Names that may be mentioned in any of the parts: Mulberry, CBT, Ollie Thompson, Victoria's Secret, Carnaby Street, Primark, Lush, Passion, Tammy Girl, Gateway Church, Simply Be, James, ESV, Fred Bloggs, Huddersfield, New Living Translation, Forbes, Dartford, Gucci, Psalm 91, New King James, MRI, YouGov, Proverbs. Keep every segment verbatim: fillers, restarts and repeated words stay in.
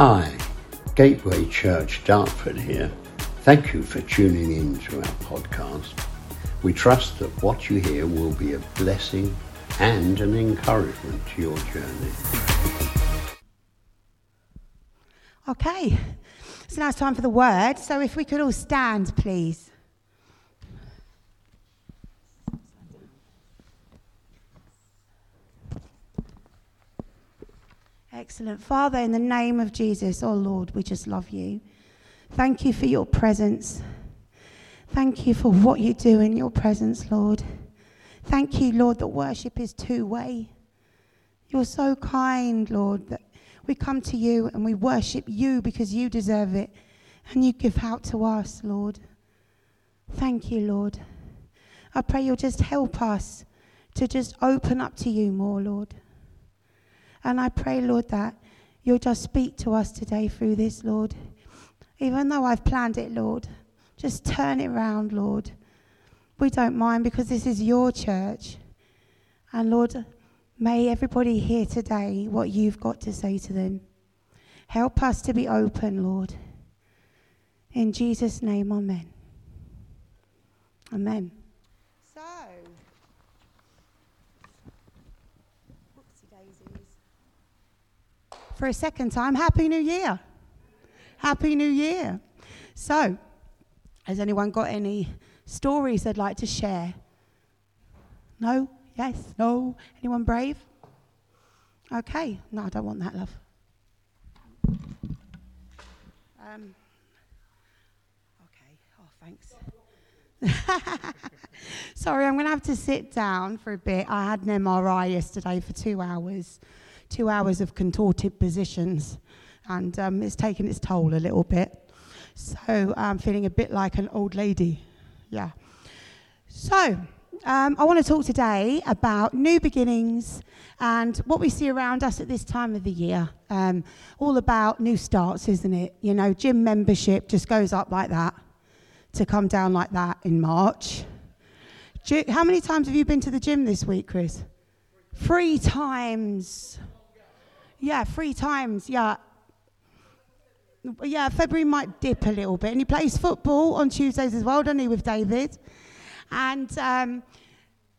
Hi, Gateway Church, Dartford here. Thank you for tuning in to our podcast. We trust that what you hear will be a blessing and an encouragement to your journey. Okay, so now it's time for the word. So if we could all stand, please. Excellent. Father, in the name of Jesus, oh Lord, we just love you. Thank you for your presence. Thank you for what you do in your presence, Lord. Thank you, Lord, that worship is two-way. You're so kind, Lord, that we come to you and we worship you because you deserve it. And you give out to us, Lord. Thank you, Lord. I pray you'll just help us to just open up to you more, Lord. And I pray, Lord, that you'll just speak to us today through this, Lord. Even though I've planned it, Lord, just turn it round, Lord. We don't mind because this is your church. And, Lord, may everybody hear today what you've got to say to them. Help us to be open, Lord. In Jesus' name, amen. Amen. So... for a second time, Happy New Year. Happy New Year. So, has anyone got any stories they'd like to share? No? Yes? No? Anyone brave? Okay. No, I don't want that, love. Um, okay. Oh, thanks. Sorry, I'm going to have to sit down for a bit. I had an M R I yesterday for two hours. Two hours of contorted positions, and um, it's taken its toll a little bit. So I'm feeling a bit like an old lady, yeah. So um, I want to talk today about new beginnings and what we see around us at this time of the year. Um, all about new starts, isn't it? You know, gym membership just goes up like that to come down like that in March. You, how many times have you been to the gym this week, Chris? Three times. Yeah, three times, yeah. Yeah, February might dip a little bit. And he plays football on Tuesdays as well, doesn't he, with David? And um,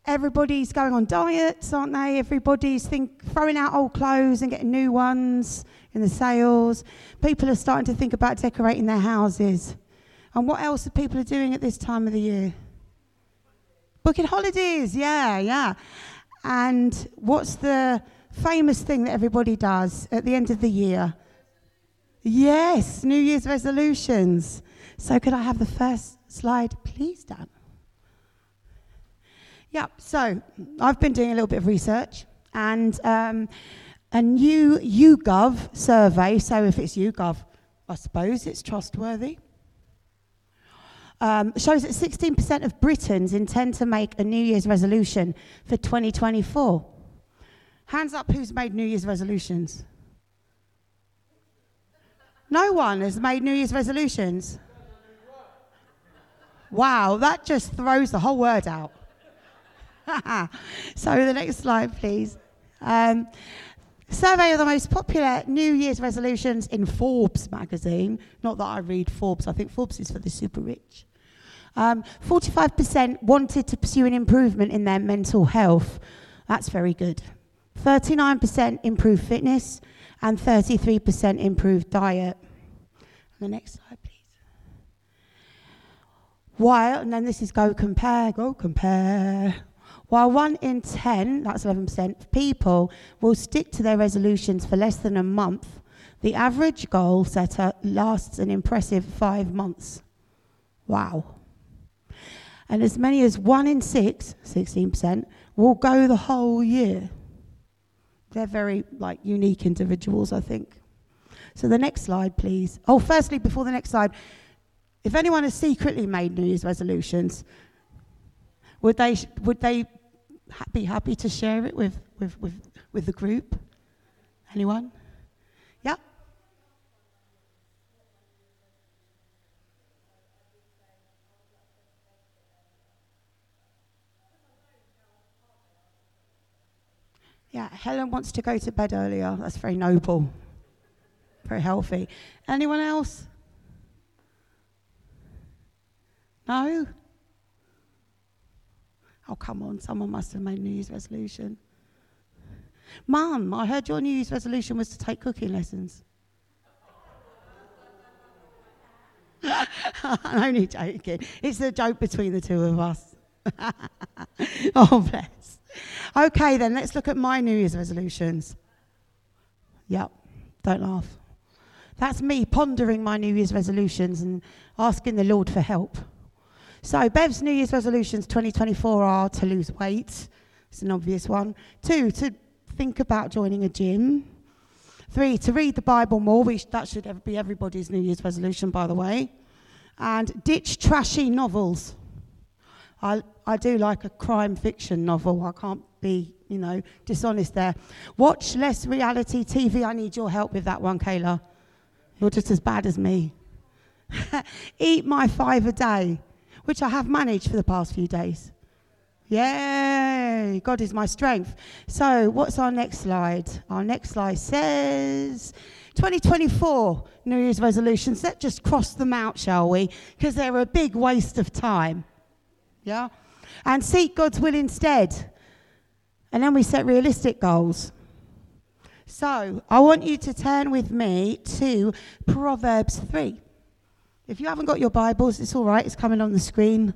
everybody's going on diets, aren't they? Everybody's think, throwing out old clothes and getting new ones in the sales. People are starting to think about decorating their houses. And what else are people doing at this time of the year? Booking holidays, yeah, yeah. And what's the famous thing that everybody does at the end of the year? Yes, New Year's resolutions. So could I have the first slide, please, Dan? Yeah, so I've been doing a little bit of research and um, a new YouGov survey. So if it's YouGov, I suppose it's trustworthy. Um, shows that sixteen percent of Britons intend to make a New Year's resolution for twenty twenty-four. Hands up who's made New Year's resolutions? No one has made New Year's resolutions. Wow, that just throws the whole word out. So the next slide, please. Um, survey of the most popular New Year's resolutions in Forbes magazine. Not that I read Forbes. I think Forbes is for the super rich. Um, forty-five percent wanted to pursue an improvement in their mental health. That's very good. thirty-nine percent improved fitness and thirty-three percent improved diet. And the next slide, please. While, and then this is go compare, go compare. While one in ten, that's eleven percent, of people will stick to their resolutions for less than a month, the average goal setter lasts an impressive five months. Wow. And as many as one in six, sixteen percent, will go the whole year. They're very, like, unique individuals, I think. So the next slide, please. Oh, firstly, before the next slide, if anyone has secretly made New Year's resolutions, would they would they ha- be happy to share it with, with, with, with the group? Anyone? Yeah? Yeah, Helen wants to go to bed earlier. That's very noble. pretty healthy. Anyone else? No? Oh, come on, someone must have made a New Year's resolution. Mum, I heard your New Year's resolution was to take cooking lessons. I'm only joking. It's a joke between the two of us. Oh, bless. Okay, then, let's look at my New Year's resolutions. Yep, don't laugh. That's me pondering my New Year's resolutions and asking the Lord for help. So Bev's New Year's resolutions twenty twenty-four are to lose weight. It's an obvious one. Two, to think about joining a gym. Three, to read the Bible more. We sh- that should be everybody's New Year's resolution, by the way. And ditch trashy novels. I I do like a crime fiction novel. I can't be, you know, dishonest there. Watch less reality T V. I need your help with that one, Kayla. You're just as bad as me. Eat my five a day, which I have managed for the past few days. Yay! God is my strength. So, what's our next slide? Our next slide says twenty twenty-four New Year's resolutions. Let's just cross them out, shall we? Because they're a big waste of time. Yeah? And seek God's will instead. And then we set realistic goals. So, I want you to turn with me to Proverbs three. If you haven't got your Bibles, it's all right. It's coming on the screen.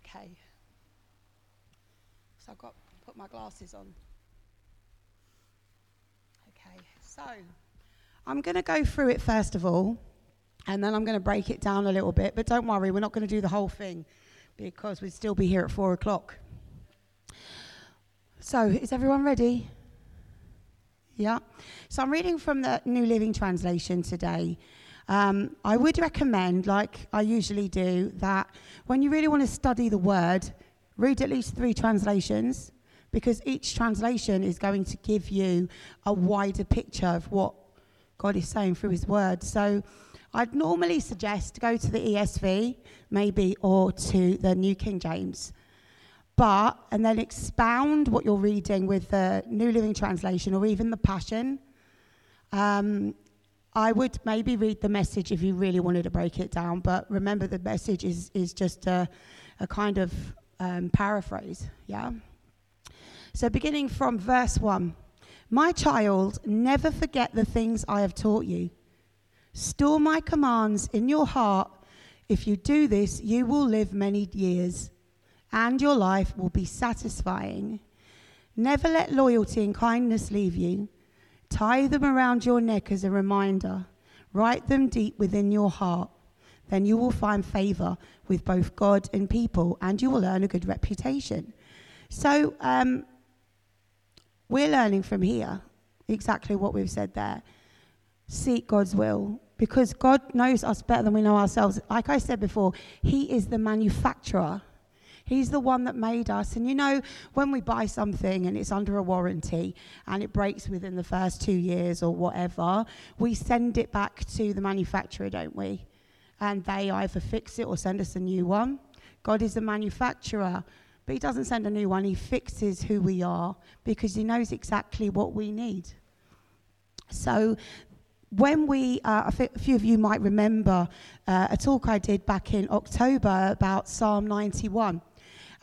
Okay. So I've got to put my glasses on. Okay. So I'm going to go through it first of all, and then I'm going to break it down a little bit. But don't worry, we're not going to do the whole thing because we'd still be here at four o'clock. So is everyone ready? Yeah. So I'm reading from the New Living Translation today. Um, I would recommend, like I usually do, that when you really want to study the word, read at least three translations, because each translation is going to give you a wider picture of what God is saying through his word. So I'd normally suggest go to the E S V, maybe, or to the New King James. But, and then expound what you're reading with the New Living Translation or even the Passion. Um, I would maybe read the Message if you really wanted to break it down, but remember the Message is, is just a, a kind of um, paraphrase, yeah? So beginning from verse one. My child, never forget the things I have taught you. Store my commands in your heart. If you do this, you will live many years, and your life will be satisfying. Never let loyalty and kindness leave you. Tie them around your neck as a reminder. Write them deep within your heart. Then you will find favor with both God and people, and you will earn a good reputation. So um, we're learning from here exactly what we've said there. Seek God's will, because God knows us better than we know ourselves. Like I said before, he is the manufacturer. He's the one that made us. And you know, when we buy something and it's under a warranty and it breaks within the first two years or whatever, we send it back to the manufacturer, don't we? And they either fix it or send us a new one. God is the manufacturer, but he doesn't send a new one. He fixes who we are because he knows exactly what we need. So when we, uh, a few of you might remember uh, a talk I did back in October about Psalm ninety-one.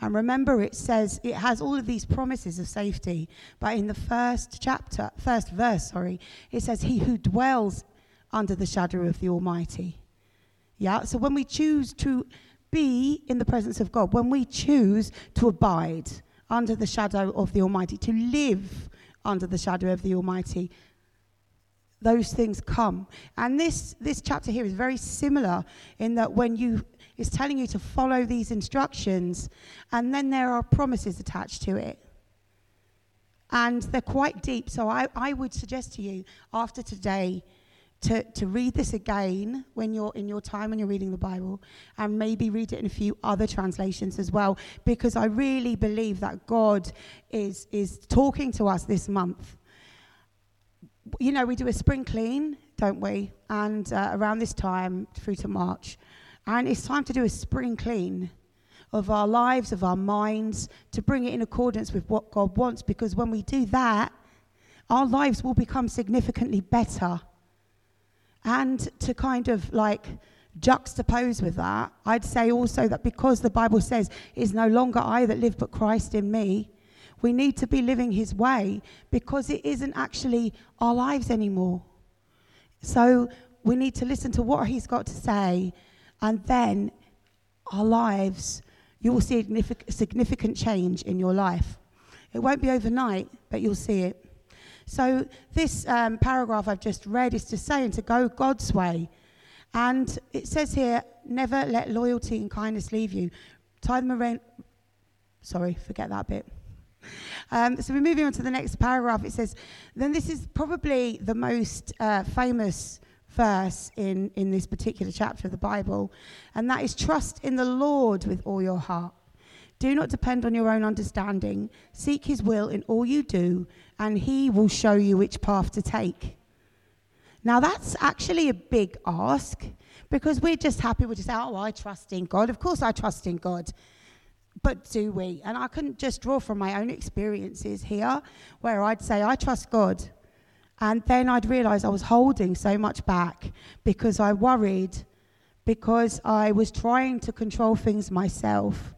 And remember, it says it has all of these promises of safety. But in the first chapter, first verse, sorry, it says, he who dwells under the shadow of the Almighty. Yeah, so when we choose to be in the presence of God, when we choose to abide under the shadow of the Almighty, to live under the shadow of the Almighty, those things come. And this, this chapter here is very similar in that when you... It's telling you to follow these instructions, and then there are promises attached to it. And they're quite deep, so I, I would suggest to you, after today, to, to read this again when you're in your time when you're reading the Bible, and maybe read it in a few other translations as well, because I really believe that God is is talking to us this month. You know, we do a spring clean, don't we? And uh, around this time, through to March. And it's time to do a spring clean of our lives, of our minds, to bring it in accordance with what God wants. Because when we do that, our lives will become significantly better. And to kind of like juxtapose with that, I'd say also that because the Bible says it's no longer I that live but Christ in me, we need to be living his way, because it isn't actually our lives anymore. So we need to listen to what he's got to say, and then our lives, you will see a significant change in your life. It won't be overnight, but you'll see it. So this um, paragraph I've just read is just saying to go God's way. And it says here, never let loyalty and kindness leave you. Tie them around. Sorry, forget that bit. Um, so we're moving on to the next paragraph. It says, then this is probably the most uh, famous verse in, in this particular chapter of the Bible, and that is, trust in the Lord with all your heart. Do not depend on your own understanding. Seek his will in all you do, and he will show you which path to take. Now that's actually a big ask, because we're just happy. We're just, oh, I trust in God. Of course I trust in God. But do we? And I couldn't just draw from my own experiences here, where I'd say, I trust God. And then I'd realise I was holding so much back because I worried, because I was trying to control things myself.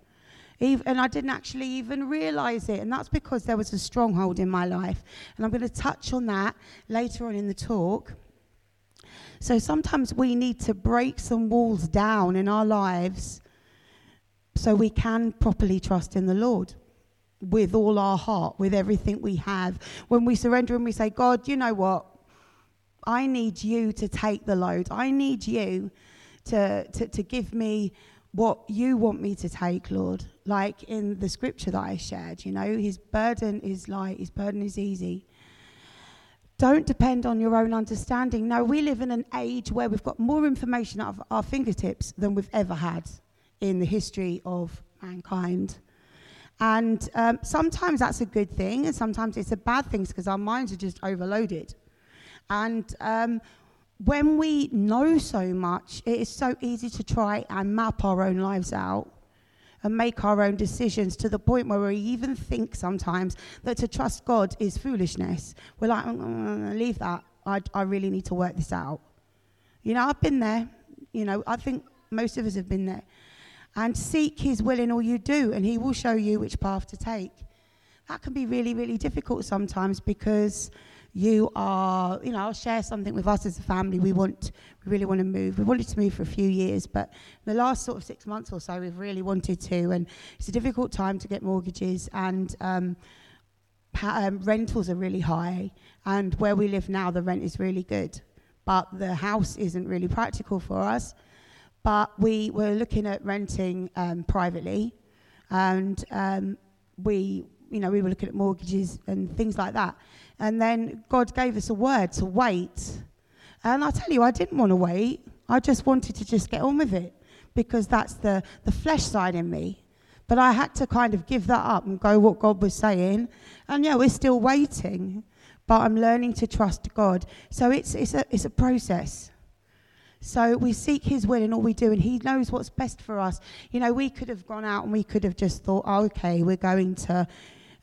Even, and I didn't actually even realise it. And that's because there was a stronghold in my life. And I'm going to touch on that later on in the talk. So sometimes we need to break some walls down in our lives so we can properly trust in the Lord with all our heart, with everything we have. When we surrender and we say, God, you know what? I need you to take the load. I need you to, to, to give me what you want me to take, Lord. Like in the scripture that I shared, you know, his burden is light, his burden is easy. Don't depend on your own understanding. Now, we live in an age where we've got more information at our fingertips than we've ever had in the history of mankind. And um, sometimes that's a good thing, and sometimes it's a bad thing, because our minds are just overloaded. And um, when we know so much, it is so easy to try and map our own lives out and make our own decisions, to the point where we even think sometimes that to trust God is foolishness. We're like, mm, leave that. I, I really need to work this out. You know, I've been there. You know, I think most of us have been there. And seek his will in all you do, and he will show you which path to take. That can be really, really difficult sometimes, because you are, you know, I'll share something with us as a family. We want, we really want to move. We've wanted to move for a few years, but the last sort of six months or so, we've really wanted to. And it's a difficult time to get mortgages, and um, pa- um, rentals are really high. And where we live now, the rent is really good, but the house isn't really practical for us. But we were looking at renting um, privately, and um, we, you know, we were looking at mortgages and things like that. And then God gave us a word to wait. And I tell you, I didn't want to wait. I just wanted to just get on with it, because that's the, the flesh side in me. But I had to kind of give that up and go what God was saying. And yeah, we're still waiting, but I'm learning to trust God. So it's it's a it's a process. So we seek his will in all we do, and he knows what's best for us. You know, we could have gone out and we could have just thought, oh, okay, we're going to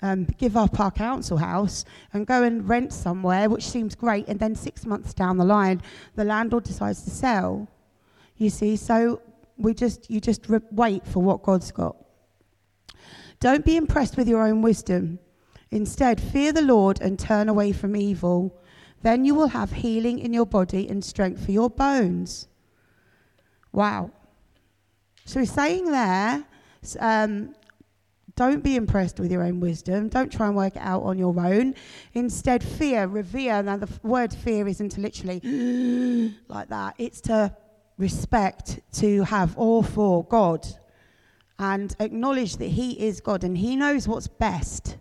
um, give up our council house and go and rent somewhere, which seems great, and then six months down the line, the landlord decides to sell, you see. So we just you just re- wait for what God's got. Don't be impressed with your own wisdom. Instead, fear the Lord and turn away from evil. Then you will have healing in your body and strength for your bones. Wow. So he's saying there, um, don't be impressed with your own wisdom. Don't try and work it out on your own. Instead, fear, revere. Now, the word fear isn't to literally like that. It's to respect, to have awe for God, and acknowledge that he is God, and he knows what's best.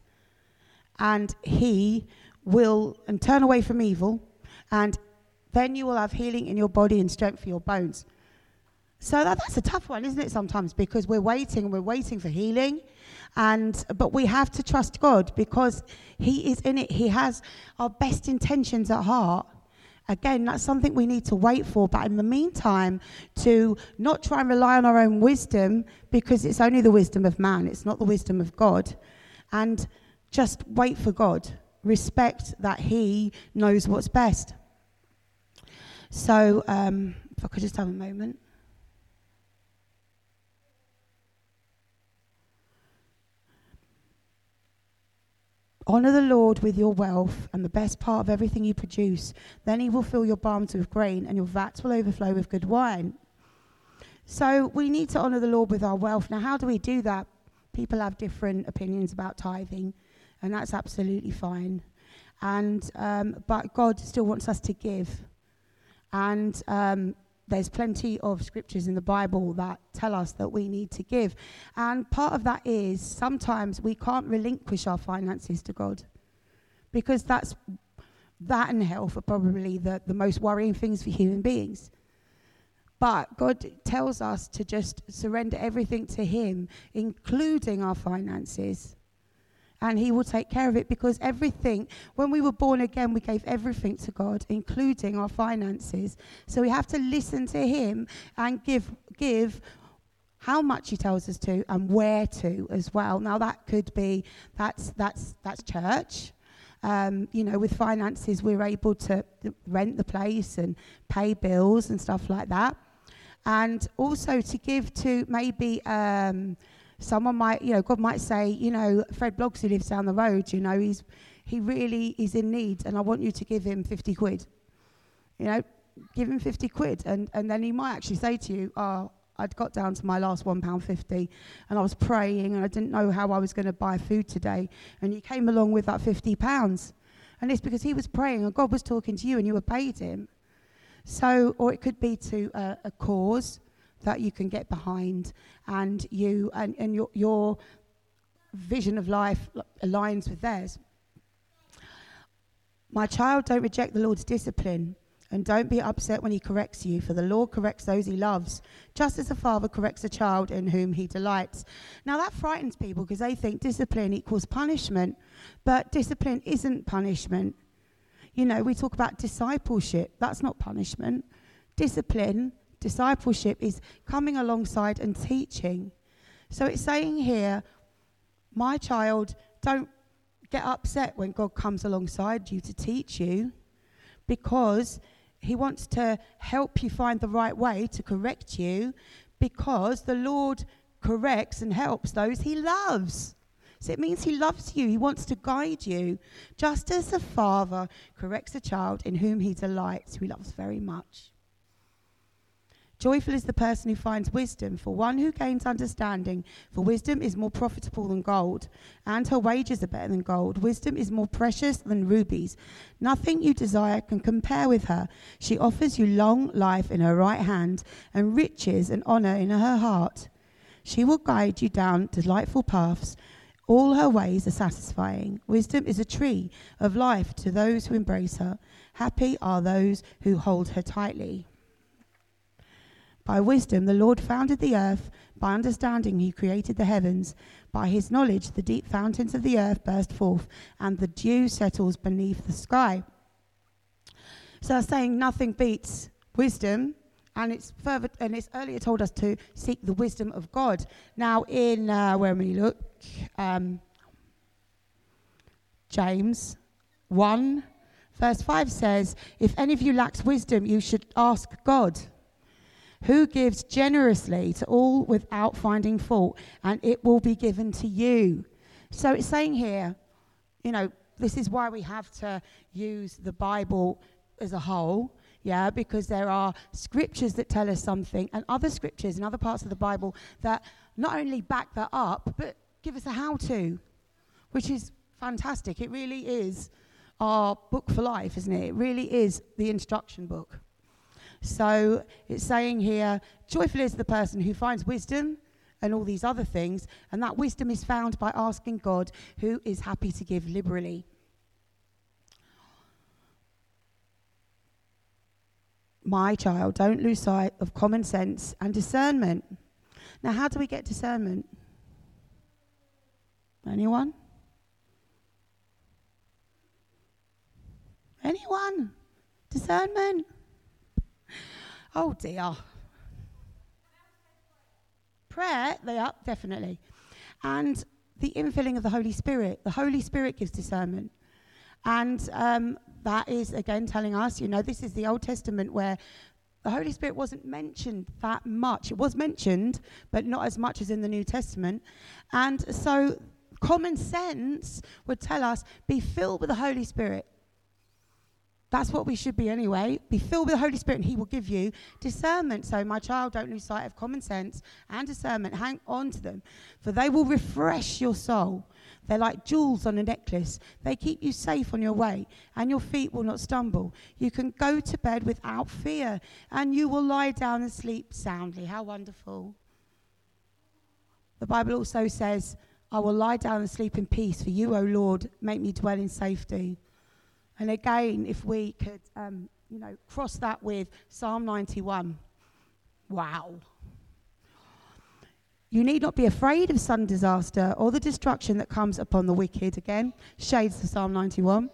And he... will and turn away from evil, and then you will have healing in your body and strength for your bones. So that, that's a tough one, isn't it, sometimes, because we're waiting and we're waiting for healing, and but we have to trust God, because he is in it. He has our best intentions at heart, Again, that's something we need to wait for, but in the meantime, to not try and rely on our own wisdom, because it's only the wisdom of man, it's not the wisdom of God, and just wait for God. Respect that he knows what's best. So, um, if I could just have a moment. Honour the Lord with your wealth and the best part of everything you produce. Then he will fill your barns with grain and your vats will overflow with good wine. So we need to honour the Lord with our wealth. Now, how do we do that? People have different opinions about tithing, and that's absolutely fine. And um, but God still wants us to give. And um, there's plenty of scriptures in the Bible that tell us that we need to give. And part of that is sometimes we can't relinquish our finances to God, because that's that and health are probably the, the most worrying things for human beings. But God tells us to just surrender everything to him, including our finances. And he will take care of it, because everything, when we were born again, we gave everything to God, including our finances. So we have to listen to him and give give how much he tells us to and where to as well. Now that could be, that's that's that's church. Um, you know, with finances, we're able to rent the place and pay bills and stuff like that. And also to give to maybe... Um, Someone might, you know, God might say, you know, Fred Bloggs, who lives down the road, you know, he's he really is in need, and I want you to give him fifty quid. You know, give him fifty quid, and, and then he might actually say to you, oh, I'd got down to my last one pound fifty, and I was praying, and I didn't know how I was going to buy food today, and you came along with that fifty pounds. And it's because he was praying, and God was talking to you, and you obeyed him. So, or it could be to uh, a cause that you can get behind, and you and, and your your vision of life aligns with theirs. My child, don't reject the Lord's discipline, and don't be upset when he corrects you, for the Lord corrects those he loves, just as a father corrects a child in whom he delights. Now that frightens people, because they think discipline equals punishment, but discipline isn't punishment. You know, we talk about discipleship, that's not punishment. Discipline Discipleship is coming alongside and teaching. So it's saying here, my child, don't get upset when God comes alongside you to teach you, because he wants to help you find the right way to correct you, because the Lord corrects and helps those he loves. So it means he loves you. He wants to guide you. Just as a father corrects a child in whom he delights, who he loves very much. Joyful is the person who finds wisdom, for one who gains understanding. For wisdom is more profitable than gold, and her wages are better than gold. Wisdom is more precious than rubies. Nothing you desire can compare with her. She offers you long life in her right hand, and riches and honor in her heart. She will guide you down delightful paths. All her ways are satisfying. Wisdom is a tree of life to those who embrace her. Happy are those who hold her tightly. By wisdom, the Lord founded the earth. By understanding, he created the heavens. By his knowledge, the deep fountains of the earth burst forth, and the dew settles beneath the sky. So I'm saying nothing beats wisdom, and it's further and it's earlier told us to seek the wisdom of God. Now, in uh, where we look, um, James one, verse five says, "If any of you lacks wisdom, you should ask God, who gives generously to all without finding fault, and it will be given to you." So it's saying here, you know, this is why we have to use the Bible as a whole, yeah, because there are scriptures that tell us something, and other scriptures and other parts of the Bible that not only back that up, but give us a how-to, which is fantastic. It really is our book for life, isn't it? It really is the instruction book. So it's saying here, joyful is the person who finds wisdom and all these other things, and that wisdom is found by asking God, who is happy to give liberally. My child, don't lose sight of common sense and discernment. Now, how do we get discernment? Anyone? Anyone? Discernment. Oh dear. Prayer, they are, definitely. And the infilling of the Holy Spirit. The Holy Spirit gives discernment. And um, that is, again, telling us, you know, this is the Old Testament where the Holy Spirit wasn't mentioned that much. It was mentioned, but not as much as in the New Testament. And so common sense would tell us, be filled with the Holy Spirit. That's what we should be anyway. Be filled with the Holy Spirit and he will give you discernment. So my child, don't lose sight of common sense and discernment. Hang on to them, for they will refresh your soul. They're like jewels on a necklace. They keep you safe on your way, and your feet will not stumble. You can go to bed without fear, and you will lie down and sleep soundly. How wonderful. The Bible also says, I will lie down and sleep in peace, for you, O Lord, make me dwell in safety. And again, if we could, um, you know, cross that with Psalm ninety-one. Wow. You need not be afraid of sudden disaster or the destruction that comes upon the wicked. Again, shades of Psalm ninety-one.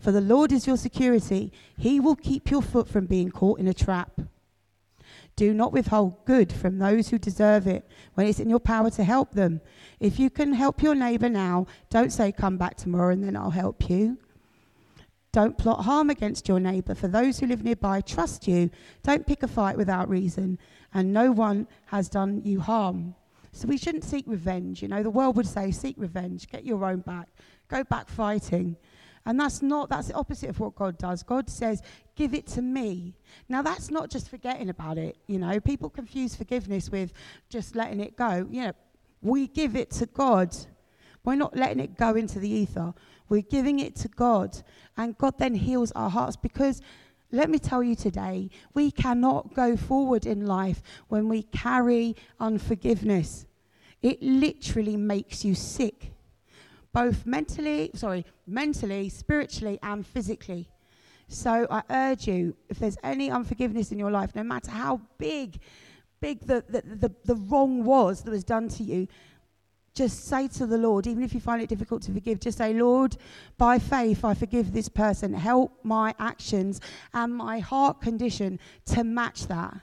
For the Lord is your security. He will keep your foot from being caught in a trap. Do not withhold good from those who deserve it when it's in your power to help them. If you can help your neighbour now, don't say, come back tomorrow and then I'll help you. Don't plot harm against your neighbour. For those who live nearby, trust you. Don't pick a fight without reason. And no one has done you harm. So we shouldn't seek revenge. You know, the world would say, seek revenge. Get your own back. Go back fighting. And that's not, that's the opposite of what God does. God says, give it to me. Now, that's not just forgetting about it. You know, people confuse forgiveness with just letting it go. You know, we give it to God. We're not letting it go into the ether. We're giving it to God, and God then heals our hearts, because let me tell you today, we cannot go forward in life when we carry unforgiveness. It literally makes you sick, both mentally, sorry, mentally, spiritually, and physically. So I urge you, if there's any unforgiveness in your life, no matter how big, big the, the, the, the wrong was that was done to you, just say to the Lord, even if you find it difficult to forgive, just say, Lord, by faith, I forgive this person. Help my actions and my heart condition to match that.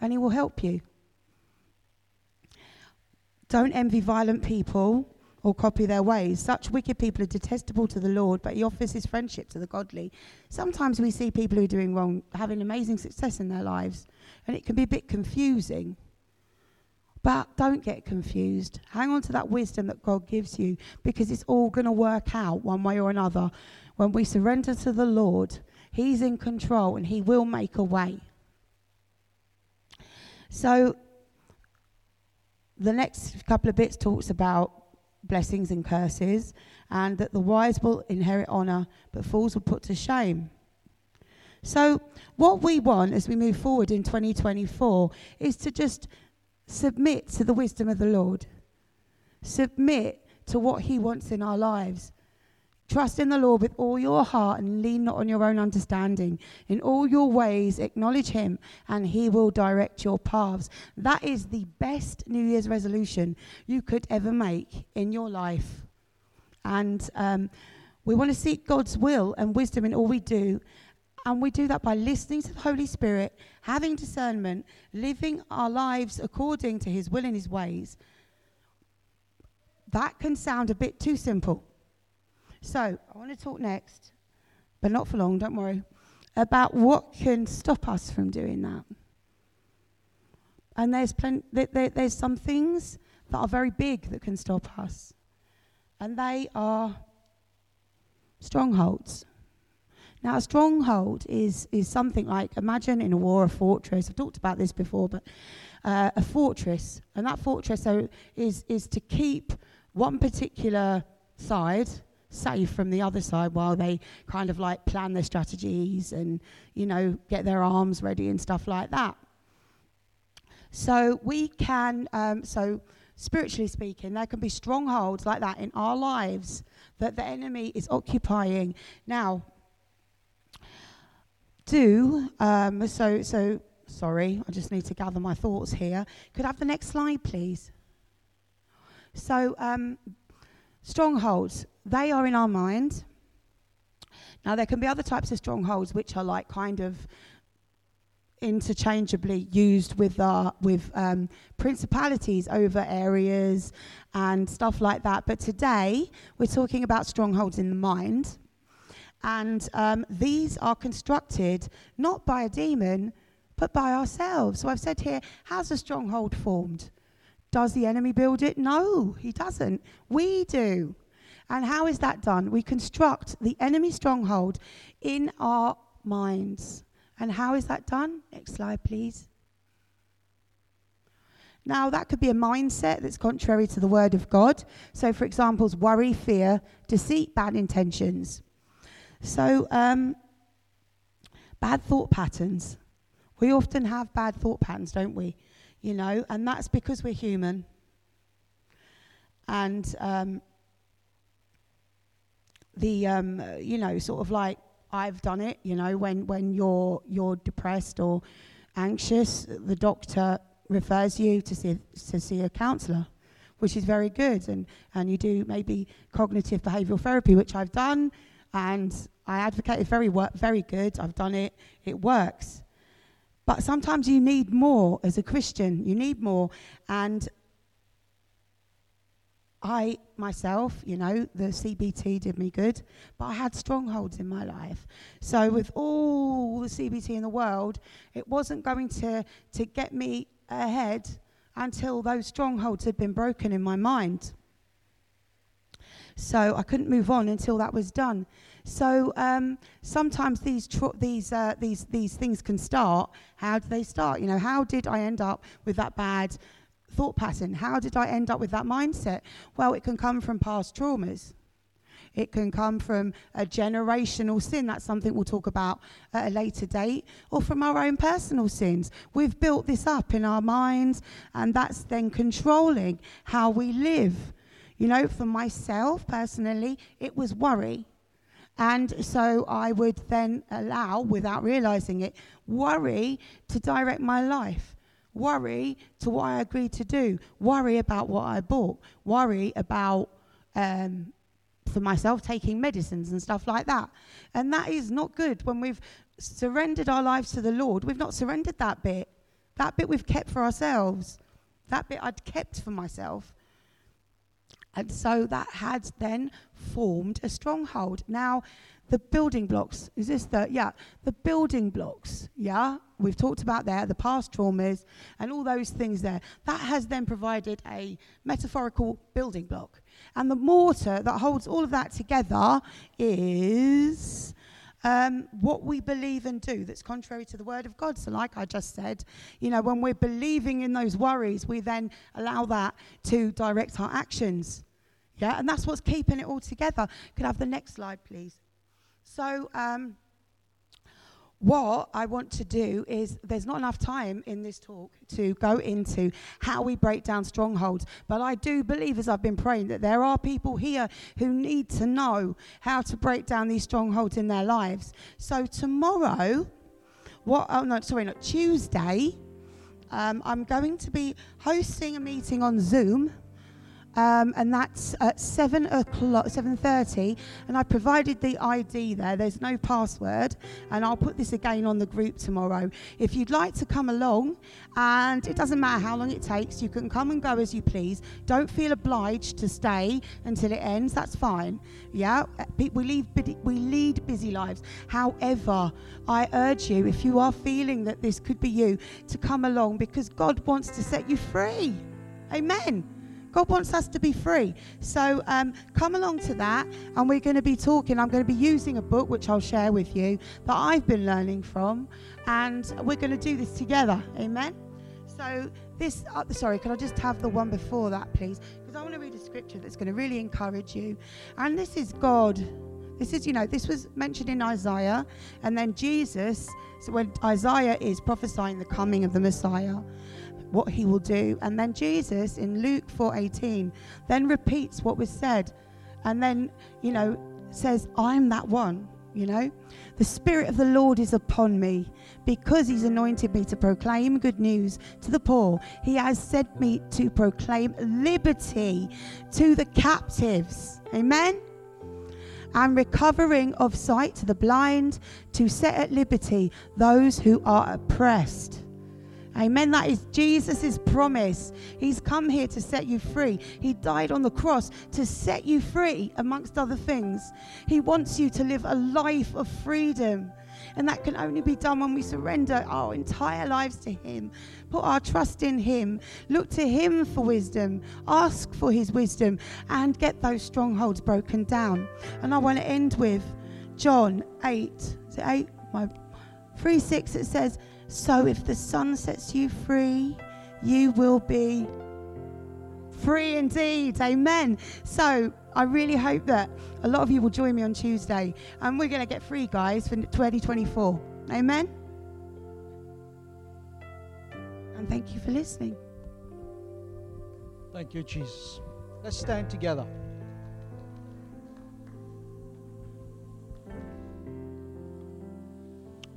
And he will help you. Don't envy violent people or copy their ways. Such wicked people are detestable to the Lord, but he offers his friendship to the godly. Sometimes we see people who are doing wrong having amazing success in their lives, and it can be a bit confusing. But don't get confused. Hang on to that wisdom that God gives you, because it's all going to work out one way or another. When we surrender to the Lord, he's in control and he will make a way. So the next couple of bits talks about blessings and curses, and that the wise will inherit honor, but fools will put to shame. So what we want as we move forward in twenty twenty-four is to just submit to the wisdom of the Lord. Submit to what he wants in our lives. Trust in the Lord with all your heart and lean not on your own understanding. In all your ways acknowledge him, and he will direct your paths. That is the best New Year's resolution you could ever make in your life. And um, we want to seek God's will and wisdom in all we do. And we do that by listening to the Holy Spirit, having discernment, living our lives according to his will and his ways. That can sound a bit too simple. So I want to talk next, but not for long, don't worry, about what can stop us from doing that. And there's plen- th- th- there's some things that are very big that can stop us. And they are strongholds. Now, a stronghold is is something like, imagine in a war, a fortress. I've talked about this before, but uh, a fortress. And that fortress so, is, is to keep one particular side safe from the other side while they kind of like plan their strategies and, you know, get their arms ready and stuff like that. So we can, um, so spiritually speaking, there can be strongholds like that in our lives that the enemy is occupying. Now, do, um, so, so, sorry, I just need to gather my thoughts here. Could I have the next slide, please? So, um, strongholds, they are in our mind. Now, there can be other types of strongholds which are like kind of interchangeably used with our, with um, principalities over areas and stuff like that. But today, we're talking about strongholds in the mind. And um, these are constructed not by a demon, but by ourselves. So I've said here, how's a stronghold formed? Does the enemy build it? No, he doesn't. We do. And how is that done? We construct the enemy stronghold in our minds. And how is that done? Next slide, please. Now, that could be a mindset that's contrary to the Word of God. So, for example, worry, fear, deceit, bad intentions. So, um, bad thought patterns. We often have bad thought patterns, don't we? You know, and that's because we're human. And um, the, um, you know, sort of like I've done it, you know, when, when you're you're depressed or anxious, the doctor refers you to see to see a counsellor, which is very good. And, and you do maybe cognitive behavioural therapy, which I've done, and I advocate it very, wor- very good. I've done it. It works. But sometimes you need more as a Christian. You need more. And I, myself, you know, the C B T did me good, but I had strongholds in my life. So with all the C B T in the world, it wasn't going to, to get me ahead until those strongholds had been broken in my mind. So I couldn't move on until that was done. So um, sometimes these tr- these uh, these these things can start. How do they start? You know, how did I end up with that bad thought pattern? How did I end up with that mindset? Well, it can come from past traumas. It can come from a generational sin. That's something we'll talk about at a later date. Or from our own personal sins. We've built this up in our minds, and that's then controlling how we live. You know, for myself, personally, it was worry. And so I would then allow, without realising it, worry to direct my life. Worry to what I agreed to do. Worry about what I bought. Worry about, um, for myself, taking medicines and stuff like that. And that is not good. When we've surrendered our lives to the Lord, we've not surrendered that bit. That bit we've kept for ourselves. That bit I'd kept for myself. And so that had then formed a stronghold. Now, the building blocks, is this the, yeah, the building blocks, yeah, we've talked about there, the past traumas and all those things there. That has then provided a metaphorical building block. And the mortar that holds all of that together is um, what we believe and do that's contrary to the Word of God. So like I just said, you know, when we're believing in those worries, we then allow that to direct our actions. Yeah, and that's what's keeping it all together. Could I have the next slide, please? So um, what I want to do is, there's not enough time in this talk to go into how we break down strongholds, but I do believe, as I've been praying, that there are people here who need to know how to break down these strongholds in their lives. So tomorrow, what? Oh no, sorry, not Tuesday, um, I'm going to be hosting a meeting on Zoom. Um, and that's at seven o'clock, seven thirty, and I provided the I D there. There's no password, and I'll put this again on the group tomorrow. If you'd like to come along, and it doesn't matter how long it takes, you can come and go as you please. Don't feel obliged to stay until it ends. That's fine. Yeah, we leave, we lead busy lives. However, I urge you, if you are feeling that this could be you, to come along, because God wants to set you free. Amen. God wants us to be free. So um, come along to that, and we're going to be talking. I'm going to be using a book, which I'll share with you, that I've been learning from, and we're going to do this together. Amen? So this, uh, sorry, can I just have the one before that, please? Because I want to read a scripture that's going to really encourage you. And this is God. This is, you know, this was mentioned in Isaiah, and then Jesus, so when Isaiah is prophesying the coming of the Messiah, what he will do, and then Jesus in Luke four eighteen then repeats what was said, and then, you know, says, I'm that one. You know, the Spirit of the Lord is upon me, because he's anointed me to proclaim good news to the poor. He has sent me to proclaim liberty to the captives. Amen. and recovering of sight to the blind, to set at liberty those who are oppressed. Amen. That is Jesus' promise. He's come here to set you free. He died on the cross to set you free, amongst other things. He wants you to live a life of freedom. And that can only be done when we surrender our entire lives to Him. Put our trust in Him. Look to Him for wisdom. Ask for His wisdom and get those strongholds broken down. And I want to end with John eight. Is it eight? My three six, it says, "So if the Son sets you free, you will be free indeed." Amen. So I really hope that a lot of you will join me on Tuesday, and we're going to get free, guys, for twenty twenty-four. Amen. And thank you for listening. Thank you, Jesus. Let's stand together.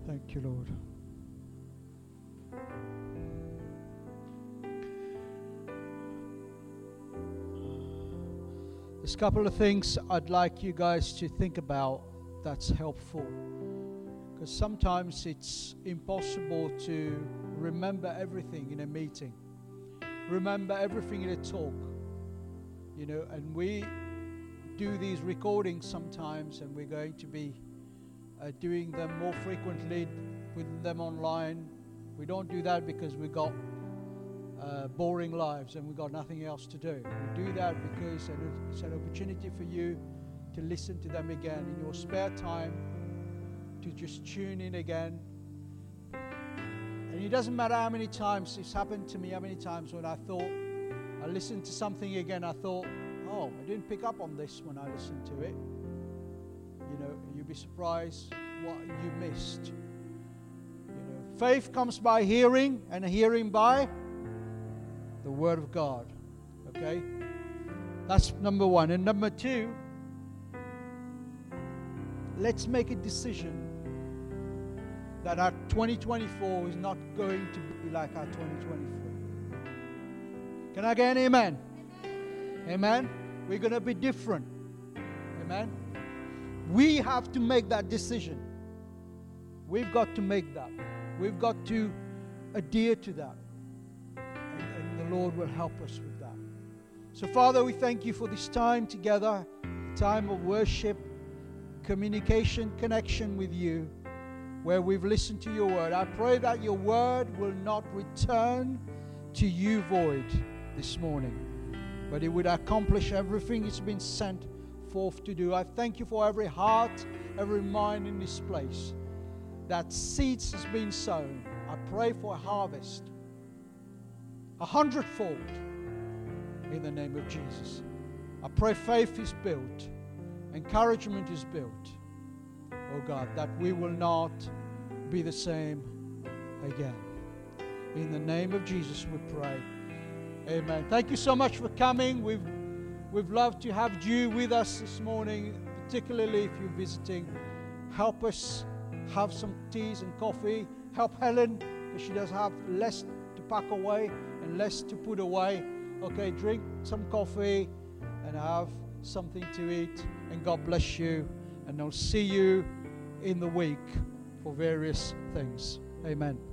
Thank you, Lord. There's a couple of things I'd like you guys to think about that's helpful, because sometimes it's impossible to remember everything in a meeting, remember everything in a talk, you know, and we do these recordings sometimes, and we're going to be uh, doing them more frequently, putting them online. We don't do that because we got Uh, boring lives and we've got nothing else to do. We do that because it's an opportunity for you to listen to them again in your spare time, to just tune in again. And it doesn't matter how many times it's happened to me, how many times when I thought I listened to something again, I thought, oh, I didn't pick up on this when I listened to it. You know, you'd be surprised what you missed. You know, faith comes by hearing, and hearing by the Word of God. Okay? That's number one. And number two, let's make a decision that our twenty twenty-four is not going to be like our twenty twenty-three. Can I get an amen? Amen. Amen? We're going to be different. Amen? We have to make that decision. We've got to make that. We've got to adhere to that. Lord will help us with that. So Father, we thank you for this time together, time of worship, communication, connection with you, where we've listened to your word. I pray that your word will not return to you void this morning, but it would accomplish everything it's been sent forth to do. I thank you for every heart, every mind in this place, that seeds has been sown. I pray for a harvest, a hundredfold, in the name of Jesus. I pray faith is built, encouragement is built, oh God, that we will not be the same again. In the name of Jesus we pray. Amen. Thank you so much for coming. We've we've loved to have you with us this morning, particularly if you're visiting. Help us have some teas and coffee. Help Helen, because she does have less to pack away, less to put away. Okay, drink some coffee and have something to eat, and God bless you, and I'll see you in the week for various things. Amen.